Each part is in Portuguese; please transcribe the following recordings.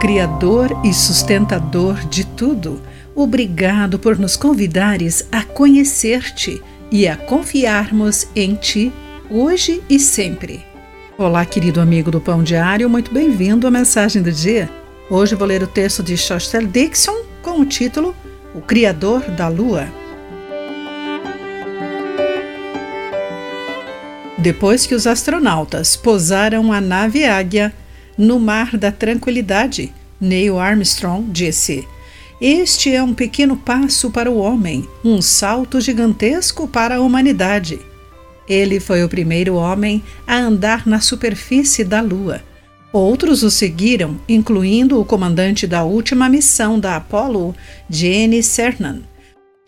Criador e sustentador de tudo, obrigado por nos convidares a conhecer-te e a confiarmos em ti, hoje e sempre. Olá, querido amigo do Pão Diário, muito bem-vindo à Mensagem do Dia. Hoje vou ler o texto de Schuster Dixon com o título O Criador da Lua. Depois que os astronautas pousaram a nave Águia no Mar da Tranquilidade, Neil Armstrong disse: "Este é um pequeno passo para o homem, um salto gigantesco para a humanidade." Ele foi o primeiro homem a andar na superfície da Lua. Outros o seguiram, incluindo o comandante da última missão da Apollo, Gene Cernan.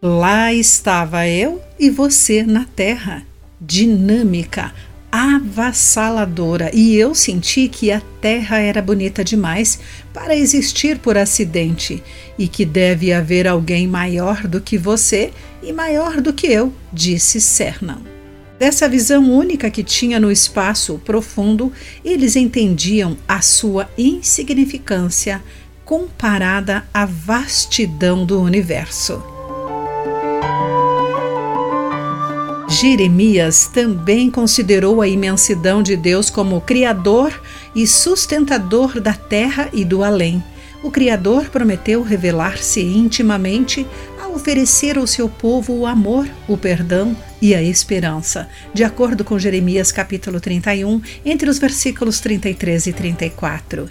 Lá estava eu e você na Terra, dinâmica, avassaladora, e eu senti que a Terra era bonita demais para existir por acidente e que deve haver alguém maior do que você e maior do que eu, disse Cernan. Dessa visão única que tinha no espaço profundo, eles entendiam a sua insignificância comparada à vastidão do universo. Jeremias também considerou a imensidão de Deus como Criador e sustentador da terra e do além. O Criador prometeu revelar-se intimamente a oferecer ao seu povo o amor, o perdão e a esperança, de acordo com Jeremias capítulo 31, entre os versículos 33 e 34.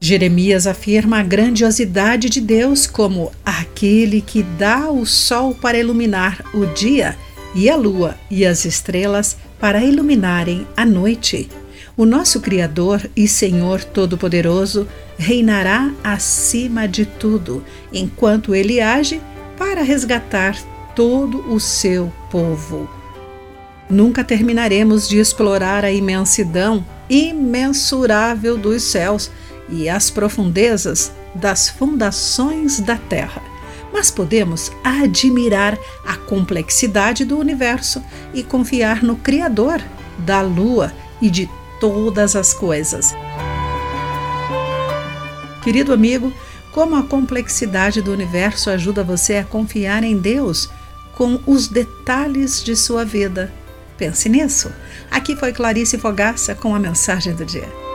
Jeremias afirma a grandiosidade de Deus como aquele que dá o sol para iluminar o dia e a lua e as estrelas para iluminarem a noite. O nosso Criador e Senhor Todo-Poderoso reinará acima de tudo, enquanto Ele age para resgatar todo o seu povo. Nunca terminaremos de explorar a imensidão imensurável dos céus e as profundezas das fundações da terra. Mas podemos admirar a complexidade do universo e confiar no Criador da Lua e de todas as coisas. Querido amigo, como a complexidade do universo ajuda você a confiar em Deus com os detalhes de sua vida? Pense nisso. Aqui foi Clarice Fogaça com a Mensagem do Dia.